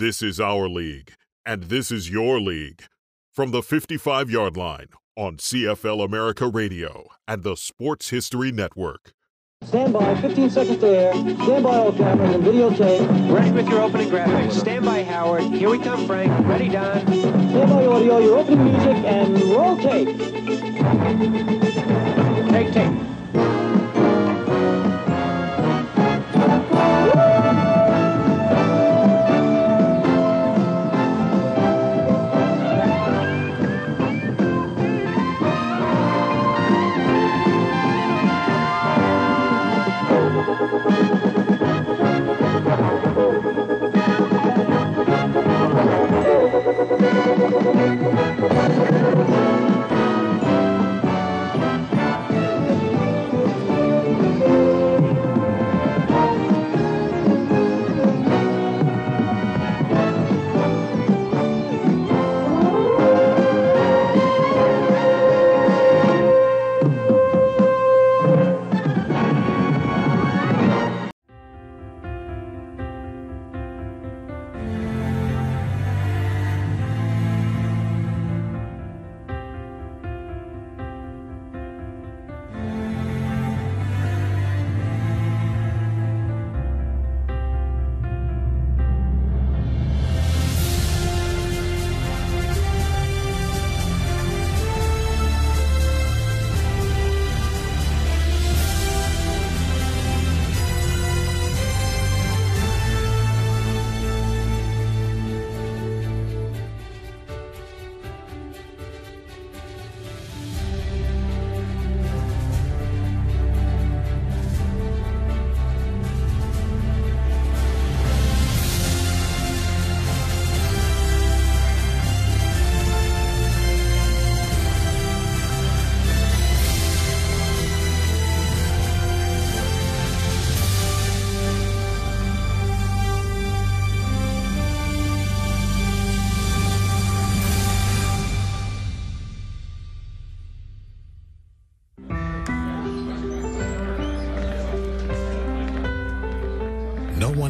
This is our league, and this is your league. From the 55-yard line on CFL America Radio and the Sports History Network. Stand by, 15 seconds to air. Stand by, all cameras and videotape. Ready with your opening graphics. Stand by, Howard. Here we come, Frank. Ready, Don. Stand by, audio, your opening music, and roll tape. Take tape.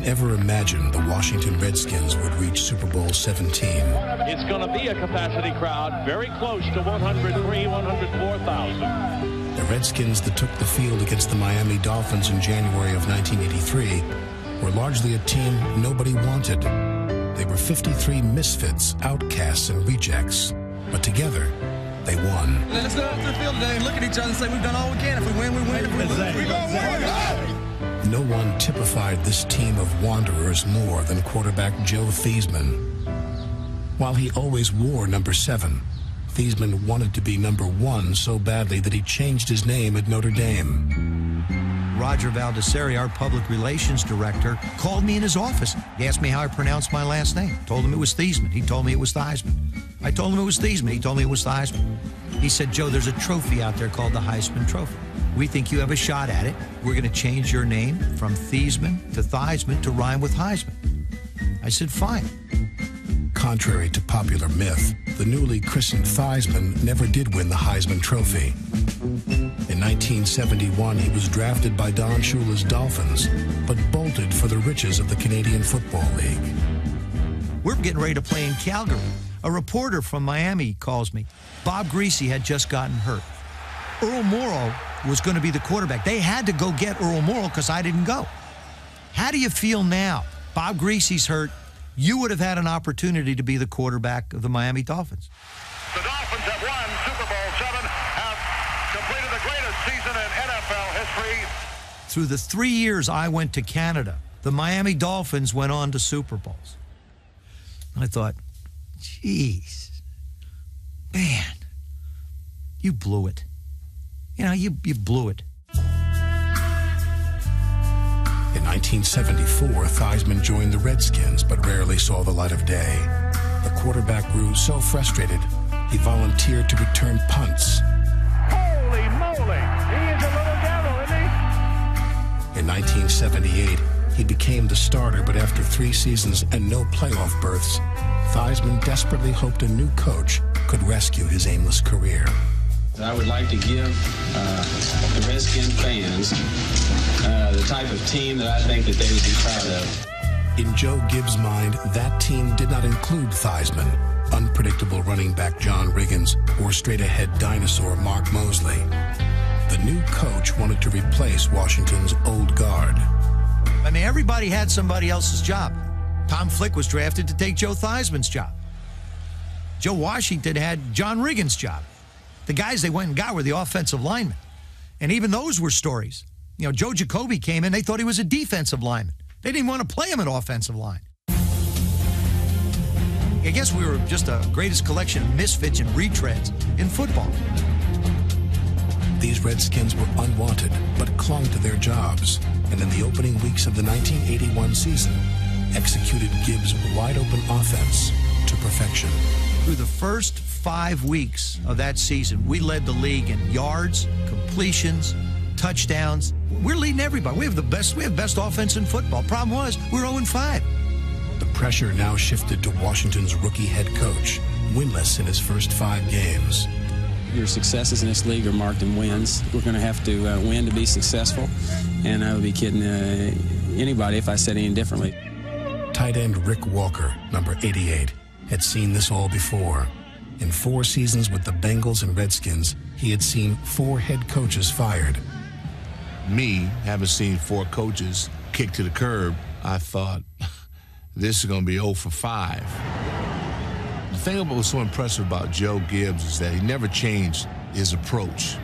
Ever imagined the Washington Redskins would reach Super Bowl XVII. It's going to be a capacity crowd very close to 103,000, 104,000. The Redskins that took the field against the Miami Dolphins in January of 1983 were largely a team nobody wanted. They were 53 misfits, outcasts, and rejects, but together they won. Let's go out to the field today and look at each other and say we've done all we can. If we win, we win. If we lose, we go win. No one typified this team of wanderers more than quarterback Joe Theismann. While he always wore number 7, Theismann wanted to be number 1 so badly that he changed his name at Notre Dame. Roger Valdiserri, our public relations director, called me in his office. He asked me how I pronounced my last name. Told him it was Theismann. He told me it was Theismann. I told him it was Theismann. He told me it was Theismann. He said, Joe, there's a trophy out there called the Heisman Trophy. We think you have a shot at it. We're going to change your name from Theismann to rhyme with Heisman. I said, fine. Contrary to popular myth, the newly christened Theismann never did win the Heisman Trophy. In 1971, he was drafted by Don Shula's Dolphins, but bolted for the riches of the Canadian Football League. We're getting ready to play in Calgary. A reporter from Miami calls me. Bob Griese had just gotten hurt. Earl Morrall was going to be the quarterback. They had to go get Earl Morrall because I didn't go. How do you feel now? Bob Griese's hurt. You would have had an opportunity to be the quarterback of the Miami Dolphins. The Dolphins have won Super Bowl VII, have completed the greatest season in NFL history. Through the 3 years I went to Canada, the Miami Dolphins went on to Super Bowls. I thought, jeez, man, you blew it. You know, you blew it. In 1974, Theismann joined the Redskins, but rarely saw the light of day. The quarterback grew so frustrated, he volunteered to return punts. Holy moly! He is a little devil, isn't he? In 1978, he became the starter, but after 3 seasons and no playoff berths, Theismann desperately hoped a new coach could rescue his aimless career. I would like to give the Redskin fans the type of team that I think that they would be proud of. In Joe Gibbs' mind, that team include Theismann, unpredictable running back John Riggins, or straight-ahead dinosaur Mark Moseley. The new coach wanted to replace Washington's old guard. I mean, everybody had somebody else's job. Tom Flick was drafted to take Joe Theismann's job. Joe Washington had John Riggins' job. The guys they went and got were the offensive linemen. And even those were stories. You know, Joe Jacoby came in, they thought he was a defensive lineman. They didn't want to play him at offensive line. I guess we were just the greatest collection of misfits and retreads in football. These Redskins were unwanted, but clung to their jobs. And in the opening weeks of the 1981 season, executed Gibbs' wide-open offense to perfection. Through the first 5 weeks of that season, we led the league in yards, completions, touchdowns. We're leading everybody. We have best offense in football. Problem was, we're 0-5. The pressure now shifted to Washington's rookie head coach, winless in his first 5 games. Your successes in this league are marked in wins. We're going to have to win to be successful, and I would be kidding anybody if I said any differently. Tight end Rick Walker, number 88, had seen this all before. In 4 seasons with the Bengals and Redskins, he had seen 4 head coaches fired. Me, having seen 4 coaches kicked to the curb, I thought, this is going to be 0-5. The thing that was so impressive about Joe Gibbs is that he never changed his approach.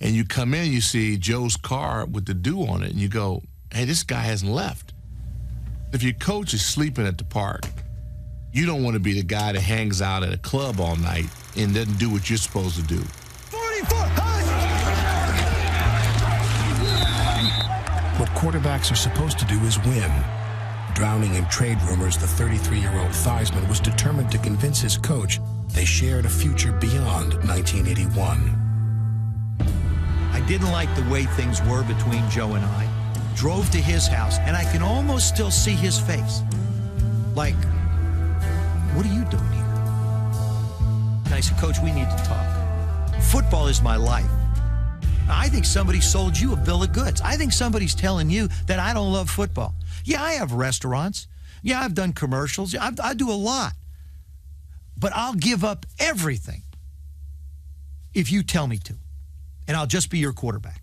And you come in, you see Joe's car with the dew on it, and you go, hey, this guy hasn't left. If your coach is sleeping at the park, you don't want to be the guy that hangs out at a club all night and doesn't do what you're supposed to do. 44. What quarterbacks are supposed to do is win. Drowning in trade rumors, the 33-year-old Theismann was determined to convince his coach they shared a future beyond 1981. I didn't like the way things were between Joe and I. Drove to his house, and I can almost still see his face. Like, what are you doing here? And I said, Coach, we need to talk. Football is my life. I think somebody sold you a bill of goods. I think somebody's telling you that I don't love football. Yeah, I have restaurants. Yeah, I've done commercials. Yeah, I do a lot. But I'll give up everything if you tell me to, and I'll just be your quarterback.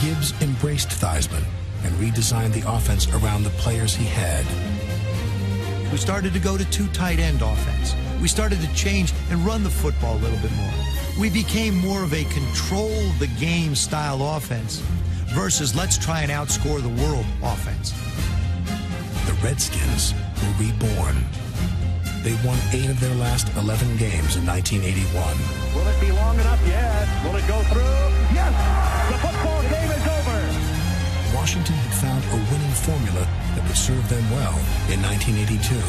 Gibbs embraced Theismann and redesigned the offense around the players he had. We started to go to 2 tight end offense. We started to change and run the football a little bit more. We became more of a control-the-game style offense versus let's try and outscore the world offense. The Redskins were reborn. They won 8 of their last 11 games in 1981. Will it be long enough? Yes. Will it go through? Yes! The football game is over! Washington had found a winning formula that would serve them well in 1982.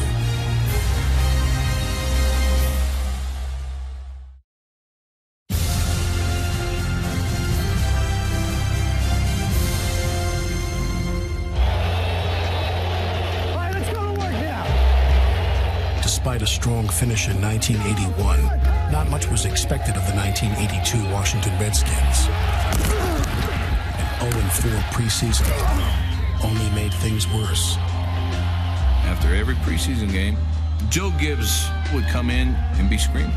Despite a strong finish in 1981, not much was expected of the 1982 Washington Redskins. An 0-4 preseason only made things worse. After every preseason game, Joe Gibbs would come in and be screaming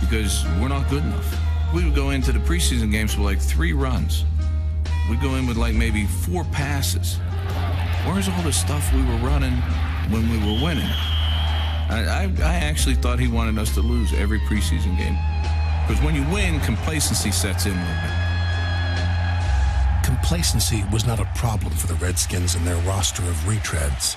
because we're not good enough. We would go into the preseason games with like 3 runs. We'd go in with like maybe 4 passes. Where's all the stuff we were running when we were winning? I actually thought he wanted us to lose every preseason game. Because when you win, complacency sets in a little bit. Complacency was not a problem for the Redskins and their roster of retreads.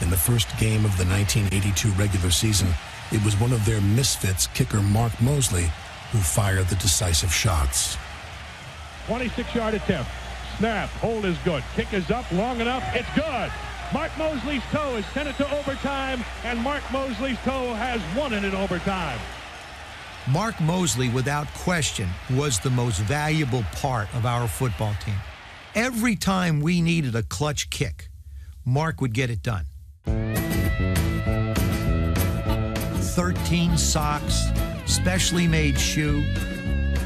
In the first game of the 1982 regular season, it was one of their misfits, kicker Mark Moseley, who fired the decisive shots. 26-yard attempt. Snap. Hold is good. Kick is up long enough. It's good. Mark Moseley's toe has sent it to overtime, and Mark Moseley's toe has won it in overtime. Mark Moseley, without question, was the most valuable part of our football team. Every time we needed a clutch kick, Mark would get it done. 13 socks, specially made shoe.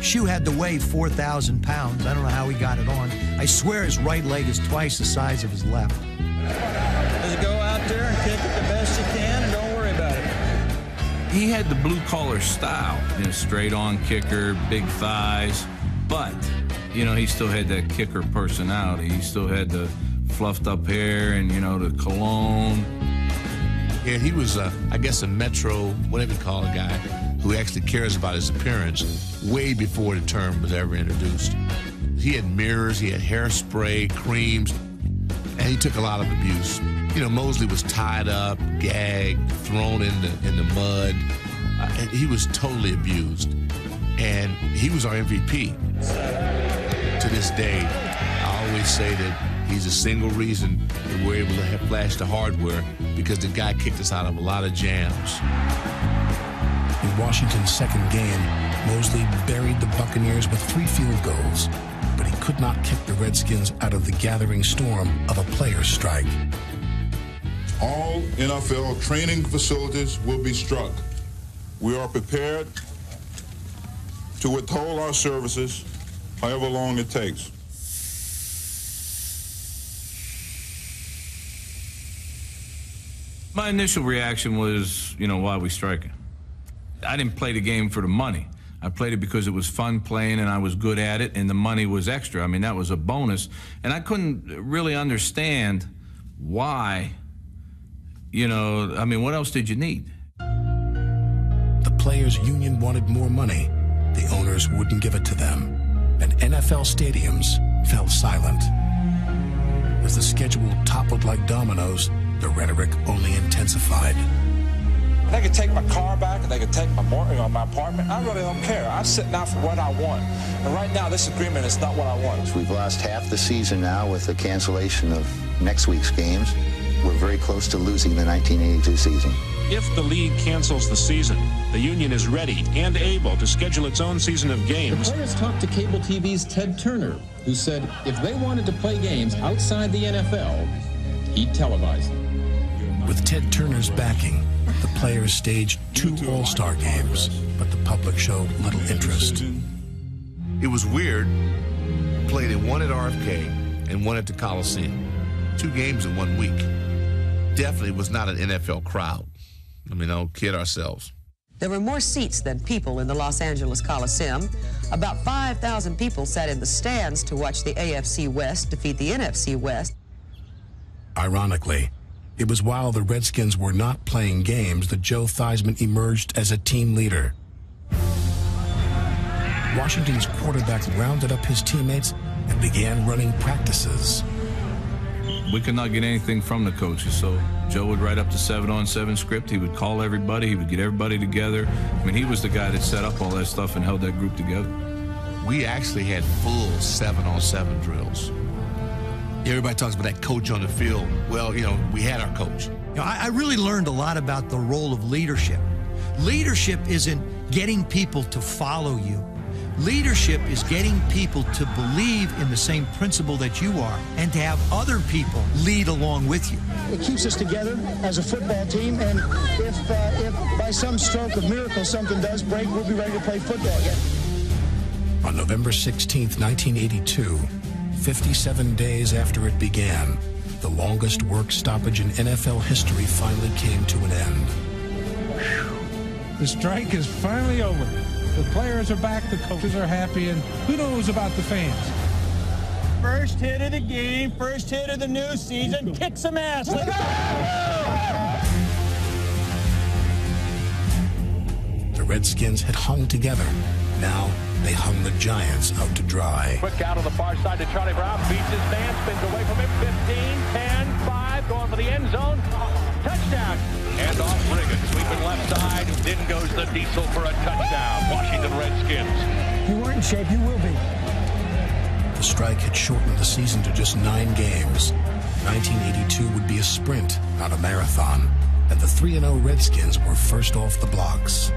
Shoe had to weigh 4,000 pounds. I don't know how he got it on. I swear his right leg is twice the size of his left. Does it go out? he had the blue-collar style. You know, straight-on kicker, big thighs. But, you know, he still had that kicker personality. He still had the fluffed-up hair and, you know, the cologne. Yeah, he was, I guess, a metro, whatever you call a guy, who actually cares about his appearance way before the term was ever introduced. He had mirrors, he had hairspray, creams, and he took a lot of abuse. You know, Moseley was tied up, gagged, thrown in the mud. And he was totally abused. And he was our MVP. To this day, I always say that he's a single reason that we're able to have flashed the hardware, because the guy kicked us out of a lot of jams. In Washington's second game, Moseley buried the Buccaneers with 3 field goals, but he could not kick the Redskins out of the gathering storm of a player strike. All NFL training facilities will be struck. We are prepared to withhold our services however long it takes. My initial reaction was, you know, why are we striking? I didn't play the game for the money. I played it because it was fun playing and I was good at it, and the money was extra. I mean, that was a bonus. And I couldn't really understand why, you know, I mean, what else did you need? The players' union wanted more money. The owners wouldn't give it to them. And NFL stadiums fell silent. As the schedule toppled like dominoes, the rhetoric only intensified. They could take my car back, and they could take my apartment. I really don't care. I'm sitting out for what I want. And right now, this agreement is not what I want. We've lost half the season now with the cancellation of next week's games. We're very close to losing the 1982 season. If the league cancels the season, the union is ready and able to schedule its own season of games. The players talked to cable TV's Ted Turner, who said if they wanted to play games outside the NFL, he'd televise them. With Ted Turner's backing, the players staged 2 All-Star games, but the public showed little interest. It was weird. Played at 1 at RFK and 1 at the Coliseum. 2 games in 1 week. Definitely was not an NFL crowd. I mean, don't kid ourselves. There were more seats than people in the Los Angeles Coliseum. About 5,000 people sat in the stands to watch the AFC West defeat the NFC West. Ironically, it was while the Redskins were not playing games that Joe Theismann emerged as a team leader. Washington's quarterback rounded up his teammates and began running practices. We could not get anything from the coaches, so Joe would write up the 7-on-7 script. He would call everybody. He would get everybody together. I mean, he was the guy that set up all that stuff and held that group together. We actually had full 7-on-7 drills. Everybody talks about that coach on the field. Well, you know, we had our coach. You know, I really learned a lot about the role of leadership. Leadership isn't getting people to follow you. Leadership is getting people to believe in the same principle that you are and to have other people lead along with you. It keeps us together as a football team, and if by some stroke of miracle something does break, we'll be ready to play football again. On November 16th, 1982, 57 days after it began, the longest work stoppage in NFL history finally came to an end. Whew. The strike is finally over. The players are back, the coaches are happy, and who knows about the fans? First hit of the game, first hit of the new season, kick some ass. Let's go! The Redskins had hung together. Now they hung the Giants out to dry. Quick out on the far side to Charlie Brown, beats his man, spins away from him, 15, 10, 5, going for the end zone. Touchdown. And off Riggins, sweeping left side. In goes the diesel for a touchdown. Washington Redskins. You weren't in shape, you will be. The strike had shortened the season to just 9 games. 1982 would be a sprint, not a marathon. And the 3-0 Redskins were first off the blocks.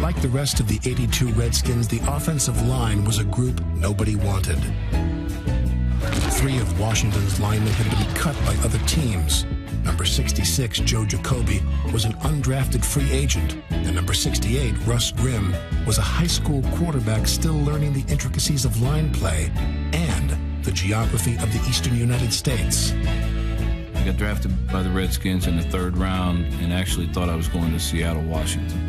Like the rest of the 82 Redskins, the offensive line was a group nobody wanted. 3 of Washington's linemen had been cut by other teams. Number 66, Joe Jacoby, was an undrafted free agent, and number 68, Russ Grimm, was a high school quarterback still learning the intricacies of line play and the geography of the eastern United States. I got drafted by the Redskins in the 3rd round and actually thought I was going to Seattle, Washington.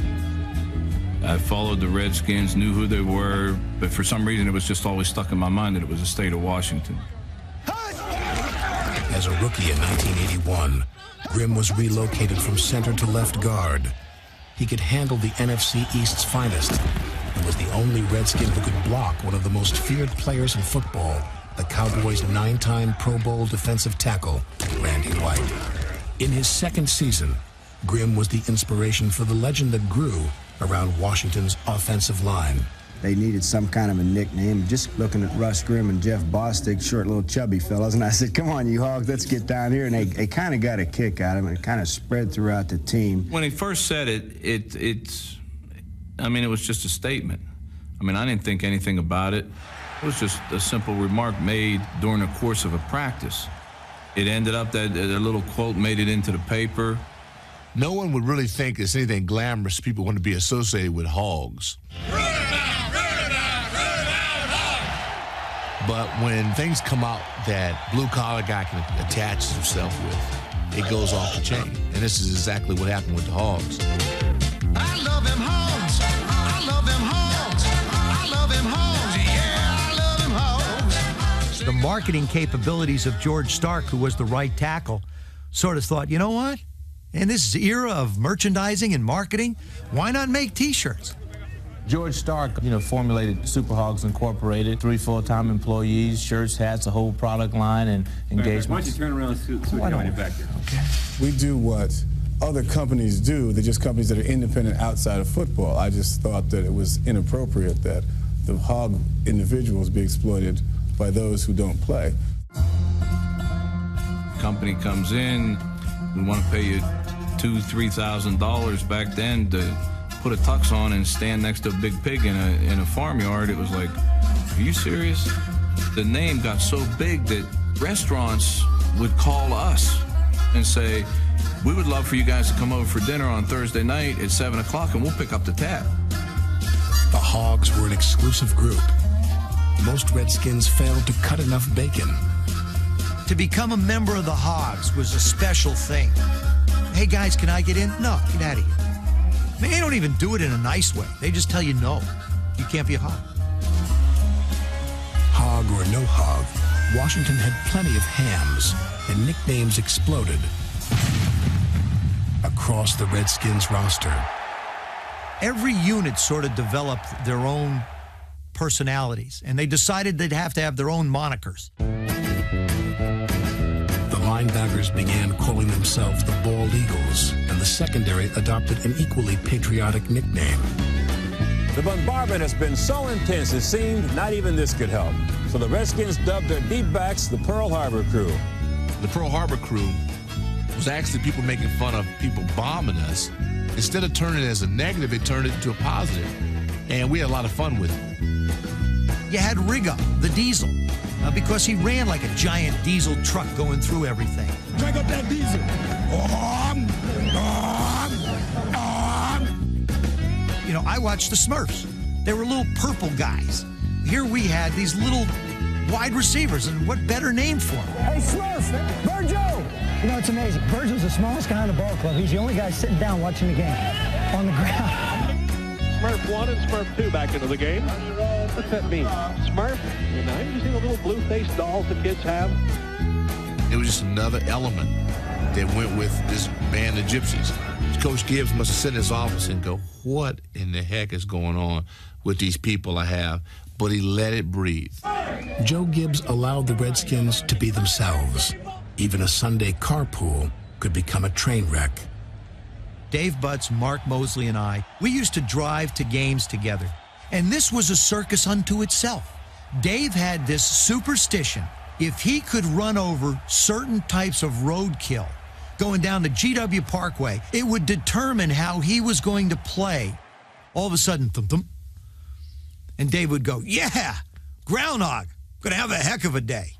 I followed the Redskins, knew who they were, but for some reason it was just always stuck in my mind that it was the state of Washington. As a rookie in 1981, Grimm was relocated from center to left guard. He could handle the NFC East's finest and was the only Redskin who could block one of the most feared players in football, the Cowboys' 9-time Pro Bowl defensive tackle, Randy White. In his 2nd season, Grimm was the inspiration for the legend that grew around Washington's offensive line. They needed some kind of a nickname. Just looking at Russ Grimm and Jeff Bostic, short little chubby fellas, and I said, come on, you hogs, let's get down here. And they kind of got a kick out of him, and it kind of spread throughout the team. When he first said it was just a statement. I mean, I didn't think anything about it. It was just a simple remark made during the course of a practice. It ended up that a little quote made it into the paper. No one would really think it's anything glamorous people want to be associated with hogs. But when things come out that blue-collar guy can attach himself with, it goes off the chain. And this is exactly what happened with the Hogs. I love them hogs. I love them hogs. I love them hogs. Yeah, I love them hogs. The marketing capabilities of George Stark, who was the right tackle, sort of thought, you know what? In this era of merchandising and marketing, why not make T-shirts? George Stark, formulated Super Hogs Incorporated, 3 full-time employees, shirts, hats, a whole product line, and engagements. Why don't you turn around and get back here? Okay. We do what other companies do. They're just companies that are independent outside of football. I just thought that it was inappropriate that the hog individuals be exploited by those who don't play. Company comes in, we want to pay you $2,000 to $3,000 back then to put a tux on and stand next to a big pig in a farmyard. It was like, are you serious? The name got so big that restaurants would call us and say, we would love for you guys to come over for dinner on Thursday night at 7 o'clock and we'll pick up the tab. The Hogs were an exclusive group. Most Redskins failed to cut enough bacon. To become a member of the Hogs was a special thing. Hey guys, can I get in? No, get out of here. They don't even do it in a nice way. They just tell you no. You can't be a hog. Hog or no hog, Washington had plenty of hams, and nicknames exploded across the Redskins roster. Every unit sort of developed their own personalities, and they decided they'd have to have their own monikers. Linebackers began calling themselves the Bald Eagles, and the secondary adopted an equally patriotic nickname. The bombardment has been so intense, it seemed not even this could help. So the Redskins dubbed their deep-backs the Pearl Harbor Crew. The Pearl Harbor Crew was actually people making fun of people bombing us. Instead of turning it as a negative, it turned it into a positive, and we had a lot of fun with it. You had Rigga, the Diesel. Because he ran like a giant diesel truck going through everything. Drag up that diesel. I watched the Smurfs. They were little purple guys. Here we had these little wide receivers, and what better name for them? Hey, Smurf, Virgil. It's amazing. Virgil's the smallest guy in the ball club. He's the only guy sitting down watching the game on the ground. Smurf 1 and Smurf 2 back into the game. What's that mean? Smurf? Have you seen the little blue-faced dolls the kids have? It was just another element that went with this band of gypsies. Coach Gibbs must have sat in his office and go, what in the heck is going on with these people I have? But he let it breathe. Joe Gibbs allowed the Redskins to be themselves. Even a Sunday carpool could become a train wreck. Dave Butts, Mark Moseley, and I, we used to drive to games together. And this was a circus unto itself. Dave had this superstition. If he could run over certain types of roadkill going down the GW Parkway, it would determine how he was going to play. All of a sudden, thump-thump. And Dave would go, yeah, groundhog, gonna have a heck of a day.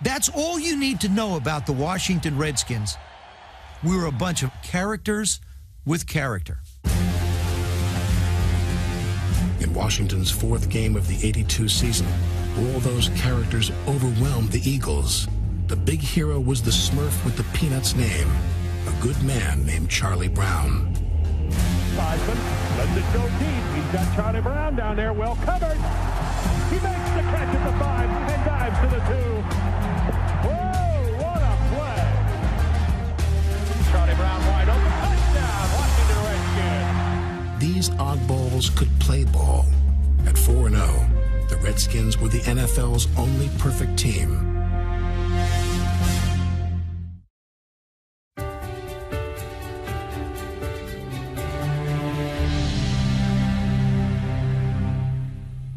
That's all you need to know about the Washington Redskins. We were a bunch of characters with character. In Washington's fourth game of the '82 season, all those characters overwhelmed the Eagles. The big hero was the Smurf with the Peanuts name, a good man named Charlie Brown. Theismann lets it go deep. He's got Charlie Brown down there, well covered. He makes the catch at the 5 and dives to the 2. Whoa, what a play. Charlie Brown wide open. Touchdown, Washington Redskins. These oddballs could play ball. At 4-0, the Redskins were the NFL's only perfect team.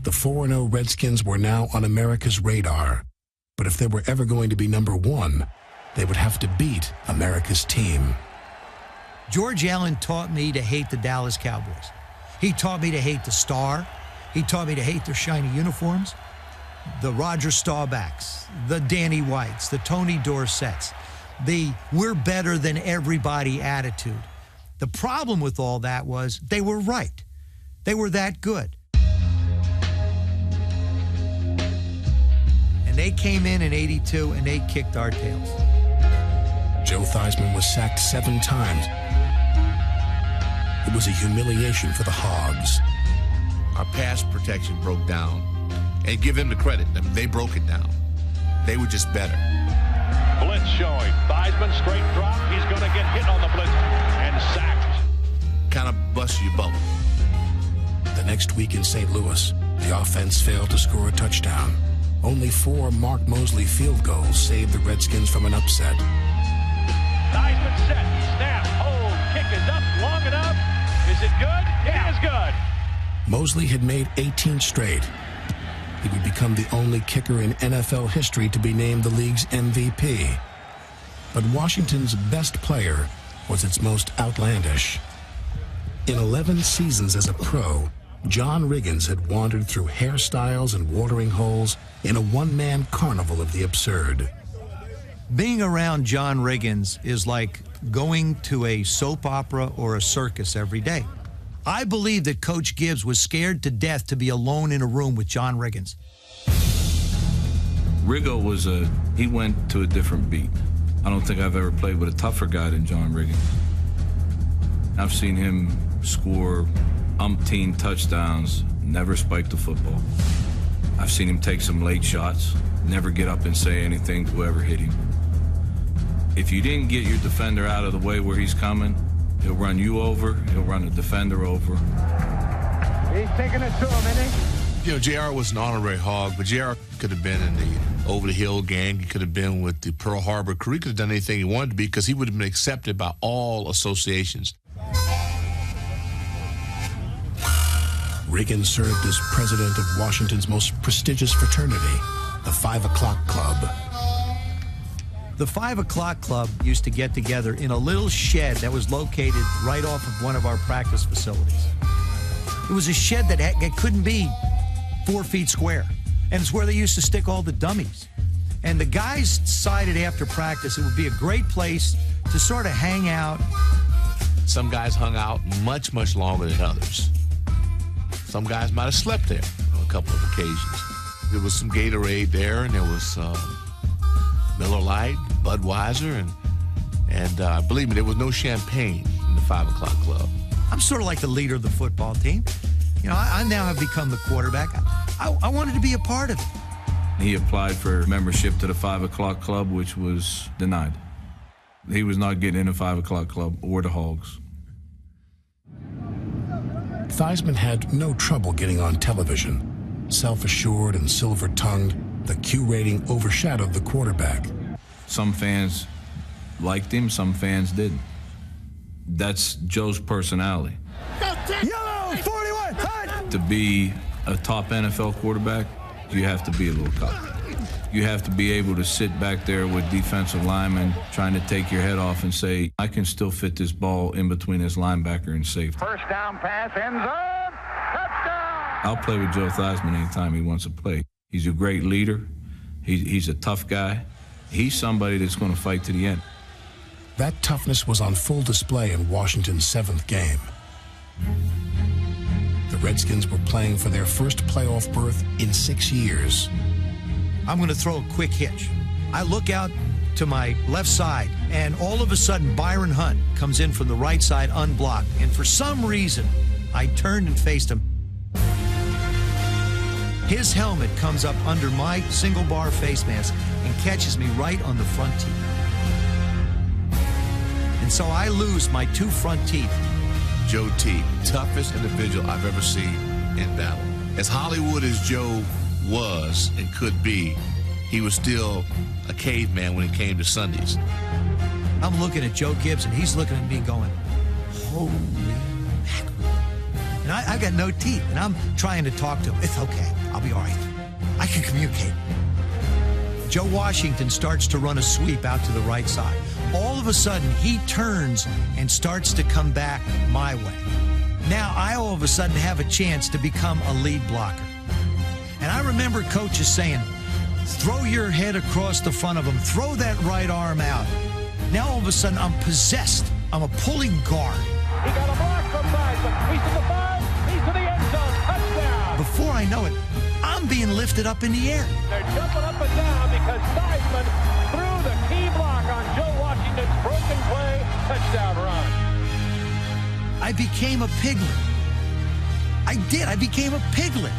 The 4-0 Redskins were now on America's radar. But if they were ever going to be #1, they would have to beat America's team. George Allen taught me to hate the Dallas Cowboys. He taught me to hate the star. He taught me to hate their shiny uniforms. The Roger Staubachs, the Danny Whites, the Tony Dorsets, the we're better than everybody attitude. The problem with all that was they were right. They were that good. And they came in '82 and they kicked our tails. Joe Theismann was sacked 7 times. It was a humiliation for the Hogs. Our pass protection broke down. And give them the credit, I mean, they broke it down. They were just better. Blitz showing. Theismann straight drop. He's going to get hit on the blitz and sacked. Kind of busts your bubble. The next week in St. Louis, the offense failed to score a touchdown. Only 4 Mark Moseley field goals saved the Redskins from an upset. Theismann set, snap, hold, kick is up, long enough. Is it good? Yeah. It is good. Moseley had made 18 straight. He would become the only kicker in NFL history to be named the league's MVP. But Washington's best player was its most outlandish. In 11 seasons as a pro, John Riggins had wandered through hairstyles and watering holes in a one-man carnival of the absurd. Being around John Riggins is like going to a soap opera or a circus every day. I believe that Coach Gibbs was scared to death to be alone in a room with John Riggins. Riggo was he went to a different beat. I don't think I've ever played with a tougher guy than John Riggins. I've seen him score umpteen touchdowns, never spike the football. I've seen him take some late shots, never get up and say anything to whoever hit him. If you didn't get your defender out of the way where he's coming, he'll run you over, he'll run the defender over. He's taking it to him, isn't he? You know, J.R. was an honorary Hog, but J.R. could have been in the Over the Hill gang. He could have been with the Pearl Harbor Crew. He could have done anything he wanted to be because he would have been accepted by all associations. Riggins served as president of Washington's most prestigious fraternity, the 5 O'Clock Club. The 5 O'Clock Club used to get together in a little shed that was located right off of one of our practice facilities. It was a shed that couldn't be 4 feet square, and it's where they used to stick all the dummies. And the guys decided after practice it would be a great place to sort of hang out. Some guys hung out much, much longer than others. Some guys might have slept there on a couple of occasions. There was some Gatorade there, and there was Miller Lite, Budweiser, and believe me, there was no champagne in the 5 O'Clock Club. I'm sort of like the leader of the football team. You know, I now have become the quarterback. I wanted to be a part of it. He applied for membership to the 5 O'Clock Club, which was denied. He was not getting in the 5 O'Clock Club or the Hogs. Theismann had no trouble getting on television. Self-assured and silver-tongued, the Q rating overshadowed the quarterback. Some fans liked him, some fans didn't. That's Joe's personality. Yellow, 41, hot. To be a top NFL quarterback, you have to be a little cocky. You have to be able to sit back there with defensive linemen trying to take your head off and say, I can still fit this ball in between this linebacker and safety. First down pass, end zone, touchdown! I'll play with Joe Theismann anytime he wants to play. He's a great leader. He's a tough guy. He's somebody that's going to fight to the end. That toughness was on full display in Washington's seventh game. The Redskins were playing for their first playoff berth in 6 years. I'm going to throw a quick hitch. I look out to my left side, and all of a sudden, Byron Hunt comes in from the right side unblocked. And for some reason, I turned and faced him. His helmet comes up under my single bar face mask and catches me right on the front teeth. And so I lose my two front teeth. Joe T, toughest individual I've ever seen in battle. As Hollywood as Joe was and could be, he was still a caveman when it came to Sundays. I'm looking at Joe Gibbs, and he's looking at me going, holy mackerel. And I got no teeth, and I'm trying to talk to him. It's okay. I'll be all right. I can communicate. Joe Washington starts to run a sweep out to the right side. All of a sudden, he turns and starts to come back my way. Now, I all of a sudden have a chance to become a lead blocker. And I remember coaches saying, throw your head across the front of him, throw that right arm out. Now, all of a sudden, I'm possessed. I'm a pulling guard. He got a block from Theismann. He's to the five, he's to the end zone, touchdown. Before I know it, I'm being lifted up in the air. They're jumping up and down because Theismann threw the key block on Joe Washington's broken play touchdown run. I became a piglet. I did. I became a piglet.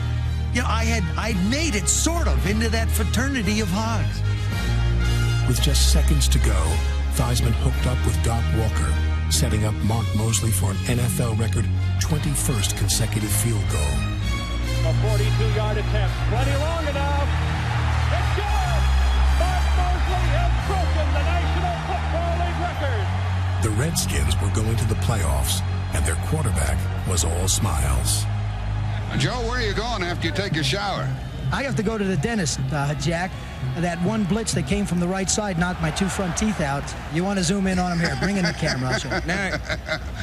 You know, I'd made it sort of into that fraternity of hogs. With just seconds to go, Theismann hooked up with Doc Walker, setting up Mark Moseley for an NFL record 21st consecutive field goal. A 42-yard attempt, plenty long enough. It's good! Mark Moseley has broken the National Football League record. The Redskins were going to the playoffs, and their quarterback was all smiles. Joe, where are you going after you take a shower? I have to go to the dentist, Jack. That one blitz that came from the right side knocked my two front teeth out. You want to zoom in on him here? Bring in the camera. I'll show you. Now,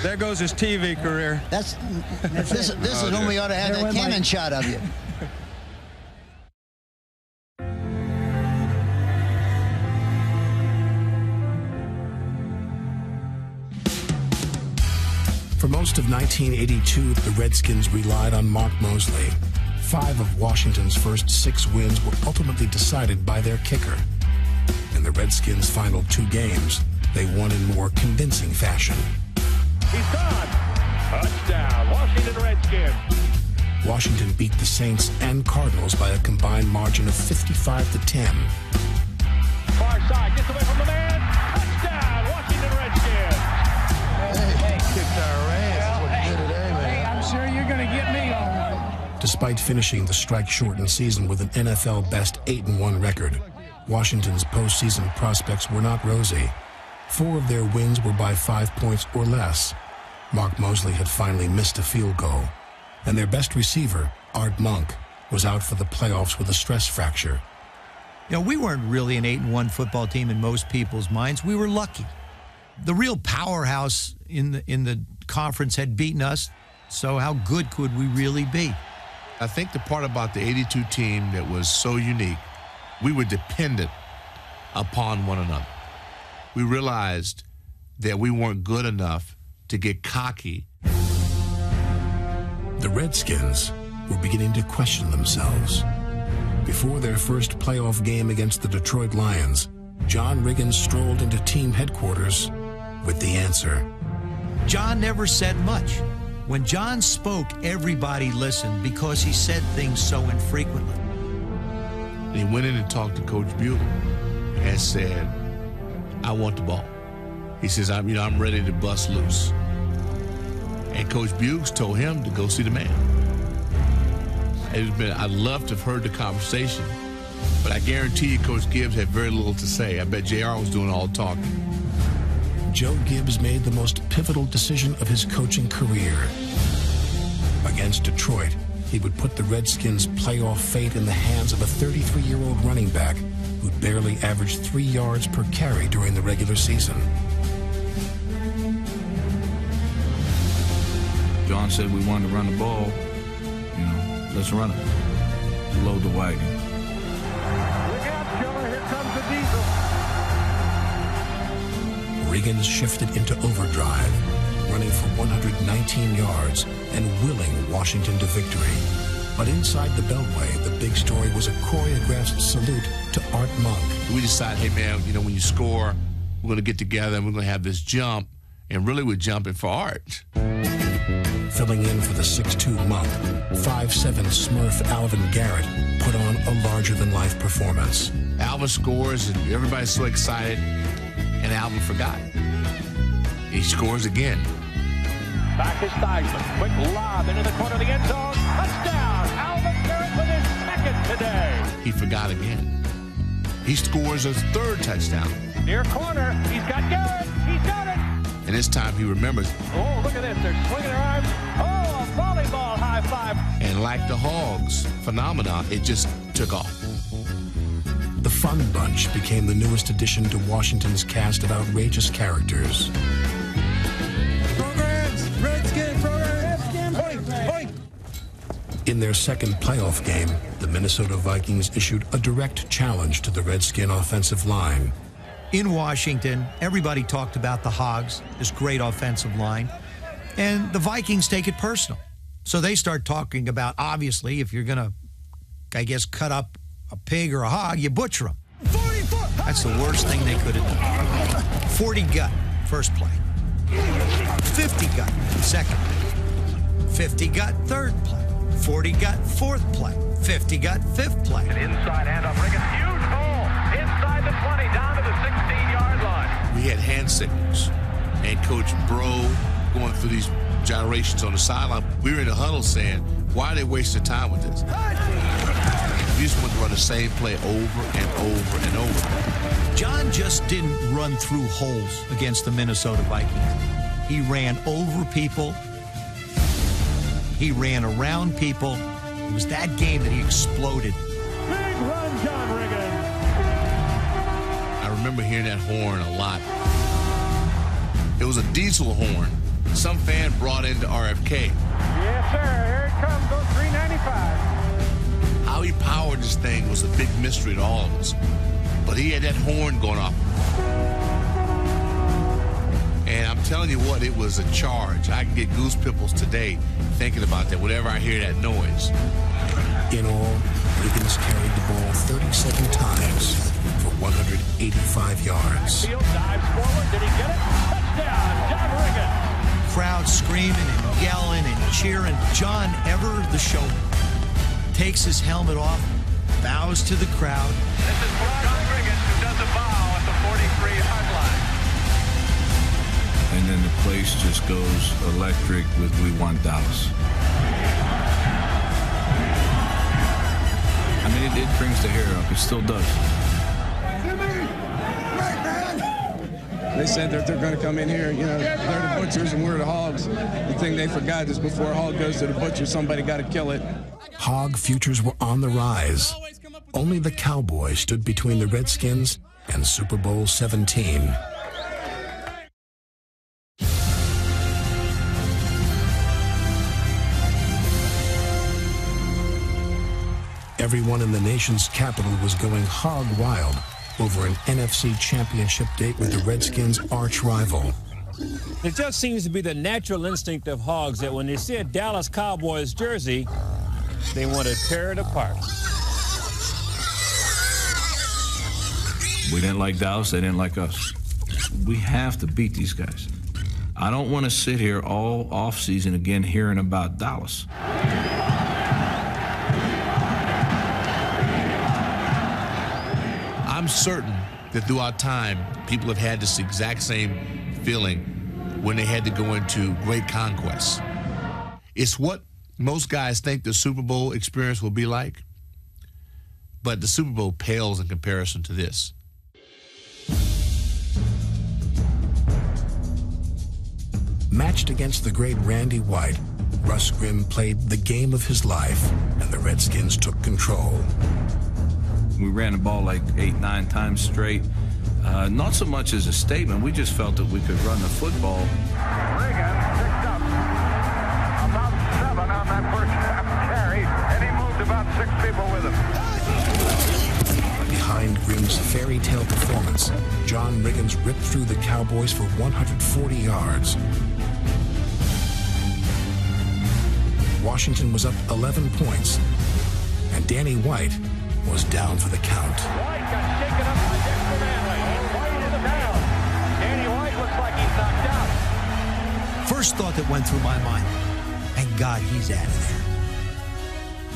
there goes his TV career. This is when we ought to have that cannon shot of you. For most of 1982, the Redskins relied on Mark Moseley. 5 of Washington's first 6 wins were ultimately decided by their kicker. In the Redskins' final 2 games, they won in more convincing fashion. He's gone! Touchdown, Washington Redskins! Washington beat the Saints and Cardinals by a combined margin of 55-10. Far side, gets away from the man! Touchdown, Washington Redskins! Hey, kicked our ass. Well, hey, today, man. Hey, I'm sure you're going to get me on that. Despite finishing the strike-shortened season with an NFL-best 8-1 record, Washington's postseason prospects were not rosy. 4 of their wins were by 5 points or less. Mark Moseley had finally missed a field goal, and their best receiver, Art Monk, was out for the playoffs with a stress fracture. You know, we weren't really an 8-1 football team in most people's minds. We were lucky. The real powerhouse in the conference had beaten us, so how good could we really be? I think the part about the 82 team that was so unique, we were dependent upon one another. We realized that we weren't good enough to get cocky. The Redskins were beginning to question themselves. Before their first playoff game against the Detroit Lions, John Riggins strolled into team headquarters with the answer. John never said much. When John spoke, everybody listened because he said things so infrequently. He went in and talked to Coach Bugel and said, I want the ball. He says, I'm ready to bust loose. And Coach Bugel told him to go see the man. I'd love to have heard the conversation, but I guarantee you Coach Gibbs had very little to say. I bet JR was doing all the talking. Joe Gibbs made the most pivotal decision of his coaching career. Against Detroit, he would put the Redskins' playoff fate in the hands of a 33-year-old running back who barely averaged 3 yards per carry during the regular season. John said we wanted to run the ball. You know, let's run it. Load the wagon. Look out, Joe. Here comes the diesel. Riggins shifted into overdrive, running for 119 yards and willing Washington to victory. But inside the Beltway, the big story was a choreographed salute to Art Monk. We decided, hey man, you know, when you score, we're going to get together and we're going to have this jump, and really we're jumping for Art. Filling in for the 6'2 Monk, 5'7 Smurf Alvin Garrett put on a larger-than-life performance. Alvin scores, and everybody's so excited, and Alvin forgot. He scores again. Back is Theismann. Quick lob into the corner of the end zone. Touchdown! Alvin Garrett with his second today. He forgot again. He scores a third touchdown. Near corner, he's got Garrett, he's got it. And this time he remembers. Oh, look at this, they're swinging their arms. Oh, a volleyball high five. And like the Hogs phenomenon, it just took off. The Fun Bunch became the newest addition to Washington's cast of outrageous characters. Programs, Redskins, programs, Redskins, point. In their second playoff game, the Minnesota Vikings issued a direct challenge to the Redskin offensive line. In Washington, everybody talked about the Hogs, this great offensive line, and the Vikings take it personal. So they start talking about, obviously, if you're going to, I guess, cut up a pig or a hog, you butcher them. 44. That's the worst thing they could have done. 40 gut, first play. 50 gut, second play. 50 gut, third play. 40 gut, fourth play. 50 gut, fifth play. An inside handoff, Riggins, huge hole inside the 20, down to the 16-yard line. We had hand signals, and Coach Bro going through these gyrations on the sideline. We were in the huddle saying, why are they wasting time with this? We just wanted to run the same play over and over and over. John just didn't run through holes against the Minnesota Vikings. He ran over people. He ran around people. It was that game that he exploded. Big run, John Riggins. I remember hearing that horn a lot. It was a diesel horn. Some fan brought into RFK. Yes, sir. Here it comes, goes 395. How he powered this thing was a big mystery to all of us. But he had that horn going off. And I'm telling you what, it was a charge. I can get goose pimples today thinking about that, whenever I hear that noise. In all, Riggins carried the ball 37 times for 185 yards. Field dives forward. Did he get it? Touchdown, John Riggins. Crowd screaming and yelling and cheering. John, ever the showman, takes his helmet off, bows to the crowd. This is for John Riggins, who does a bow at the 43-yard line. And then the place just goes electric with "We Want Dallas." I mean, it brings the hair up. It still does. They said that they're going to come in here, you know, they're the butchers and we're the hogs. The thing they forgot is before a hog goes to the butcher, somebody got to kill it. Hog futures were on the rise. Only the Cowboys stood between the Redskins and Super Bowl XVII. Everyone in the nation's capital was going hog wild over an NFC championship date with the Redskins' arch rival. It just seems to be the natural instinct of hogs that when they see a Dallas Cowboys jersey, they want to tear it apart. We didn't like Dallas, they didn't like us. We have to beat these guys. I don't want to sit here all offseason again hearing about Dallas. I'm certain that throughout time, people have had this exact same feeling when they had to go into great conquests. It's what most guys think the Super Bowl experience will be like, but the Super Bowl pales in comparison to this. Matched against the great Randy White, Russ Grimm played the game of his life, and the Redskins took control. We ran the ball like 8, 9 times straight. Not so much as a statement, we just felt that we could run the football. Riggins picked up about 7 on that first carry, and he moved about 6 people with him. Behind Grimm's fairy tale performance, John Riggins ripped through the Cowboys for 140 yards. Washington was up 11 points, and Danny White was down for the count. White got shaken up by Dexter Manley. White is down. Danny White looks like he's knocked out. First thought that went through my mind, thank God he's out of there.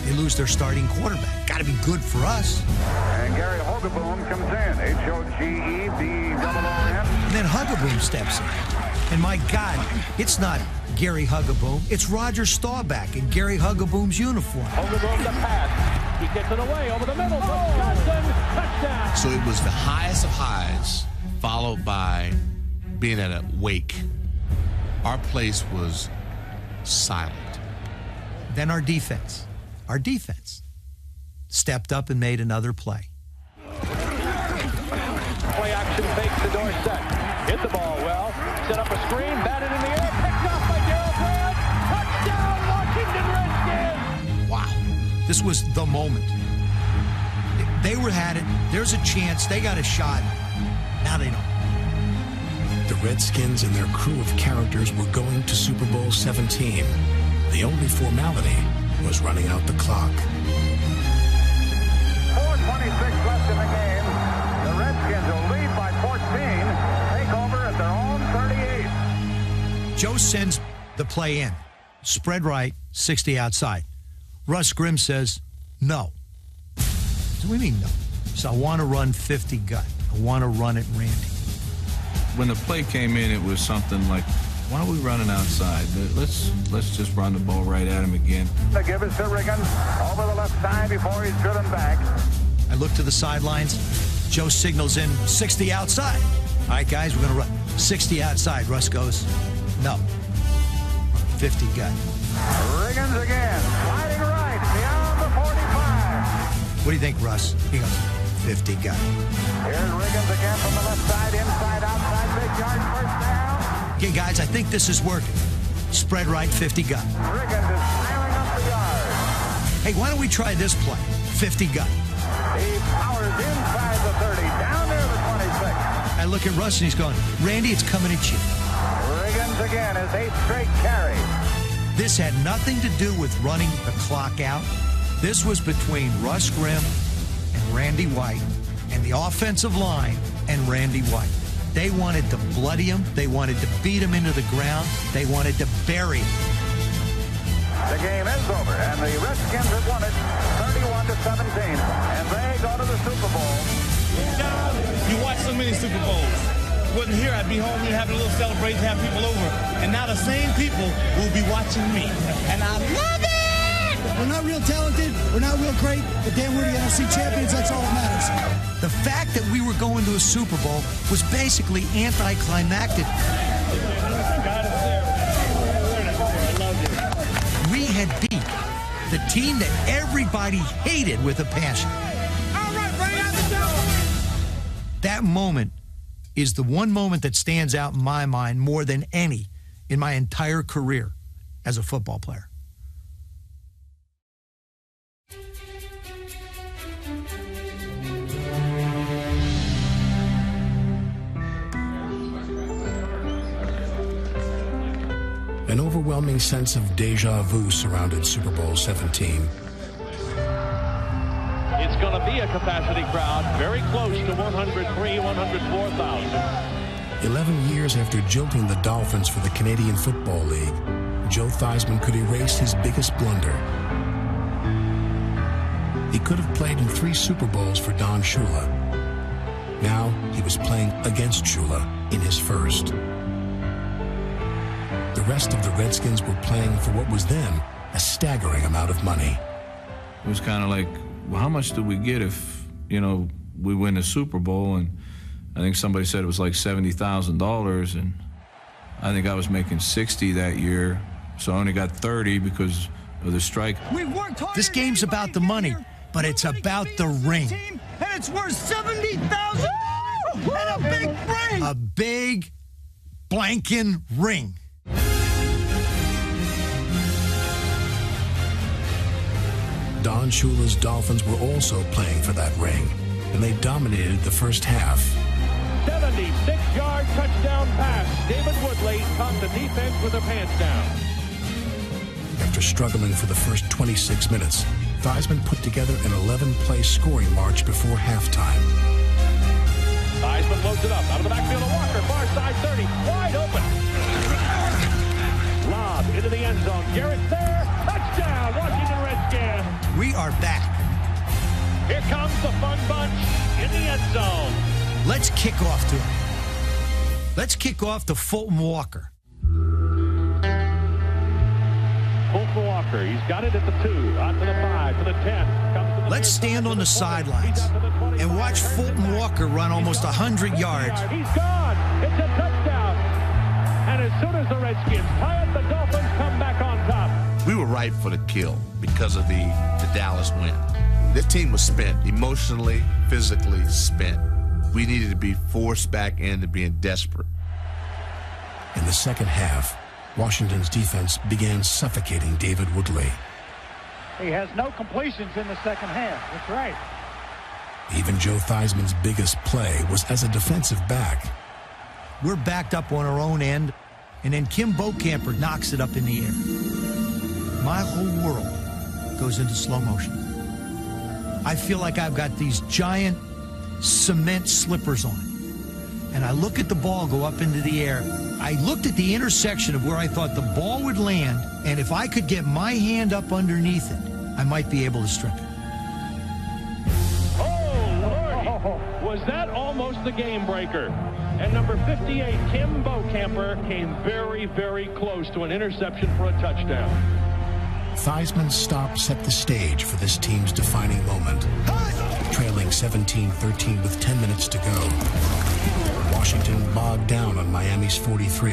They lose their starting quarterback. Got to be good for us. And Gary Hogeboom comes in. H-O-G-E-B-O-O-M. And then Hogeboom steps in. And my God, it's not Gary Hogeboom. It's Roger Staubach in Gary Hogeboom's uniform. Hogeboom the pass. He gets it away over the middle. Oh. Johnson, touchdown. So it was the highest of highs, followed by being at a wake. Our place was silent. Then our defense. Our defense stepped up and made another play. Play action fakes the doorstep. Hit the ball well. Set up a screen, batted in the air, picked off by Darryl Brown. Touchdown, Washington Redskins! Wow, this was the moment. They were had it. There's a chance. They got a shot. Now they don't. The Redskins and their crew of characters were going to Super Bowl XVII. The only formality was running out the clock. 4:26 left in the game. The Redskins will lead by 14. Take over at their own 38. Joe sends the play in. Spread right, 60 outside. Russ Grimm says, no. What do we mean no? So I want to run 50 gut. I want to run it Randy. When the play came in, it was something like, why don't we run it outside? Let's just run the ball right at him again. The give is to Riggins over the left side before he's driven back. I look to the sidelines. Joe signals in 60 outside. All right, guys, we're going to run 60 outside. Russ goes, no. 50 gut. Riggins again. Sliding right beyond the 45. What do you think, Russ? He goes, 50 gut. Here's Riggins again from the left side, inside, outside, big yard, first down. Okay, guys, I think this is working. Spread right, 50 gut. Riggins is sailing up the yard. Hey, why don't we try this play? 50 gut. He powers inside the 30, down near the 26. I look at Russ, and he's going, Randy, it's coming at you. Riggins again, his 8th straight carry. This had nothing to do with running the clock out. This was between Russ Grimm and Randy White and the offensive line and Randy White. They wanted to bloody him. They wanted to beat him into the ground. They wanted to bury him. The game is over, and the Redskins have won it 31-17, and they go to the Super Bowl. You watch so many Super Bowls. Wasn't here, I'd be home and have a little celebration, have people over, and now the same people will be watching me, and I love it! We're not real talented. We're not real great, but then we're the NFC champions. That's all that matters. The fact that we were going to a Super Bowl was basically anticlimactic. We had beat the team that everybody hated with a passion. All right, right out the door. That moment is the one moment that stands out in my mind more than any in my entire career as a football player. An overwhelming sense of deja vu surrounded Super Bowl XVII. It's going to be a capacity crowd, very close to 103,000, 104,000. 11 years after jilting the Dolphins for the Canadian Football League, Joe Theismann could erase his biggest blunder. He could have played in 3 Super Bowls for Don Shula. Now he was playing against Shula in his first. The rest of the Redskins were playing for what was then a staggering amount of money. It was kind of like, well, how much do we get if, you know, we win the Super Bowl? And I think somebody said it was like $70,000, and I think I was making 60 that year, so I only got 30 because of the strike. We worked hard. This game's about the money, but it's about the ring. Team, and it's worth $70,000 and a big ring. A big blanking ring. Don Shula's Dolphins were also playing for that ring, and they dominated the first half. 76-yard touchdown pass. David Woodley caught the defense with the pants down. After struggling for the first 26 minutes, Theismann put together an 11-play scoring march before halftime. Theismann loads it up. Out of the backfield to Walker. Far side 30. Wide open. Lob into the end zone. Garrett there. Touchdown, Washington Redskins. We are back. Here comes the Fun Bunch in the end zone. Let's kick off to it. Let's kick off to Fulton Walker. Fulton Walker, he's got it at the 2, out to the 5, to the 10. Comes to the Let's stand on the sidelines and watch Fulton Walker run almost 100 yards. He's gone. It's a touchdown. And as soon as the Redskins tie it, the Dolphins come back on top. We were ripe for the kill because of the Dallas win. This team was spent, emotionally, physically spent. We needed to be forced back into being desperate. In the second half, Washington's defense began suffocating David Woodley. He has no completions in the second half. That's right. Even Joe Theismann's biggest play was as a defensive back. We're backed up on our own end, and then Kim Bocamper knocks it up in the air. My whole world goes into slow motion. I feel like I've got these giant cement slippers on. And I look at the ball go up into the air. I looked at the intersection of where I thought the ball would land, and if I could get my hand up underneath it, I might be able to strip it. Oh, Lord! Was that almost the game breaker? And number 58, Kim Bocamper, came very, very close to an interception for a touchdown. Theismann's stop set the stage for this team's defining moment. Trailing 17-13 with 10 minutes to go, Washington bogged down on Miami's 43.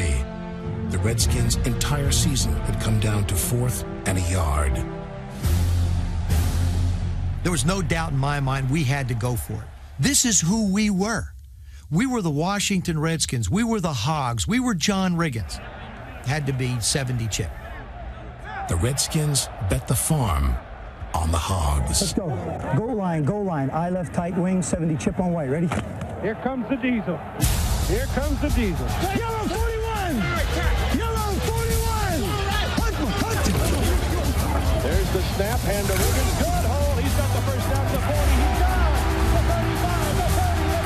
The Redskins' entire season had come down to fourth and a yard. There was no doubt in my mind we had to go for it. This is who we were. We were the Washington Redskins. We were the Hogs. We were John Riggins. Had to be 70 chip. The Redskins bet the farm on the Hogs. Let's go. Goal line, goal line. Eye left, tight wing, 70 chip on white. Ready? Here comes the diesel. Here comes the diesel. Yellow 41! Yellow 41! Hunt. There's the snap, hand to Riggins. Good hole. He's got the first down to 40. He's down. The 35, the 30, the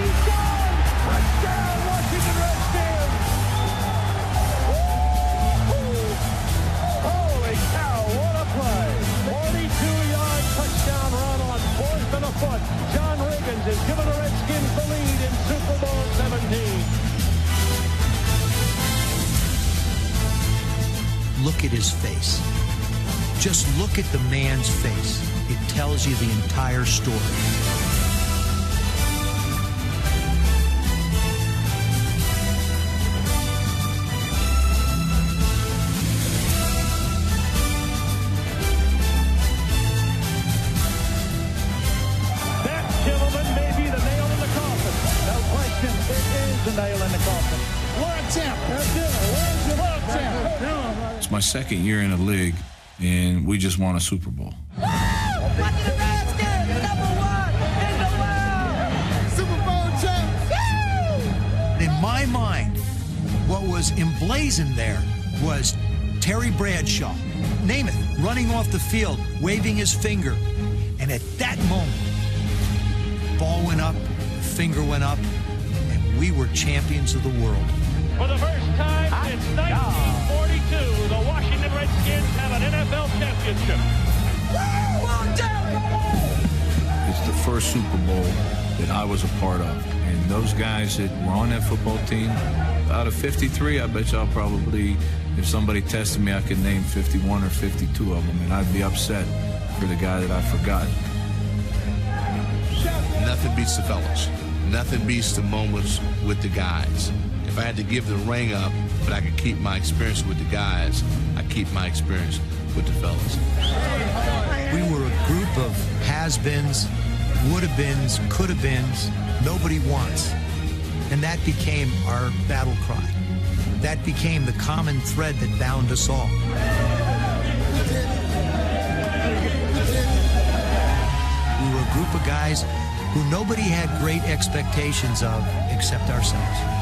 40. He's gone. He's gone. Touchdown, Washington Redskins. Holy cow, what a play. 42-yard touchdown run on 4th and a foot. John Riggins has given the Redskins the lead in Super Bowl XVII. Look at his face. Just look at the man's face. It tells you the entire story. It's my second year in the league, and we just won a Super Bowl. Woo! Washington Redskins, #1 in the world! Super Bowl champs! In my mind, what was emblazoned there was Terry Bradshaw, Namath, running off the field, waving his finger. And at that moment, ball went up, finger went up, and we were champions of the world. For the first time since 1942, the Washington Redskins have an NFL championship. It's the first Super Bowl that I was a part of. And those guys that were on that football team, out of 53, I bet y'all probably, if somebody tested me, I could name 51 or 52 of them, and I'd be upset for the guy that I forgot. Nothing beats the fellas. Nothing beats the moments with the guys. If I had to give the ring up, but I could keep my experience with the guys, I keep my experience with the fellas. We were a group of has-beens, would-have-beens, could-have-beens, nobody wants. And that became our battle cry. That became the common thread that bound us all. We were a group of guys who nobody had great expectations of except ourselves.